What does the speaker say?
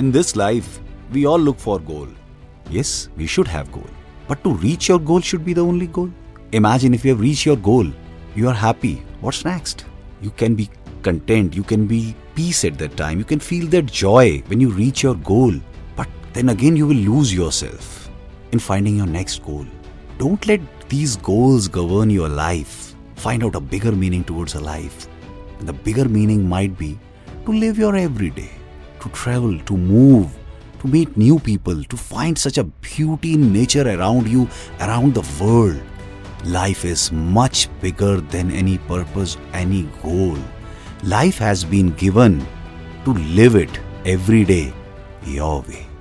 In this life, we all look for goal. Yes, we should have goal. But to reach your goal should be the only goal. Imagine if you have reached your goal, you are happy. What's next? You can be content. You can be peace at that time. You can feel that joy when you reach your goal. But then again, you will lose yourself in finding your next goal. Don't let these goals govern your life. Find out a bigger meaning towards a life. And the bigger meaning might be to live your everyday, to travel, to move, to meet new people, to find such a beauty in nature around you, around the world. Life is much bigger than any purpose, any goal. Life has been given to live it every day your way.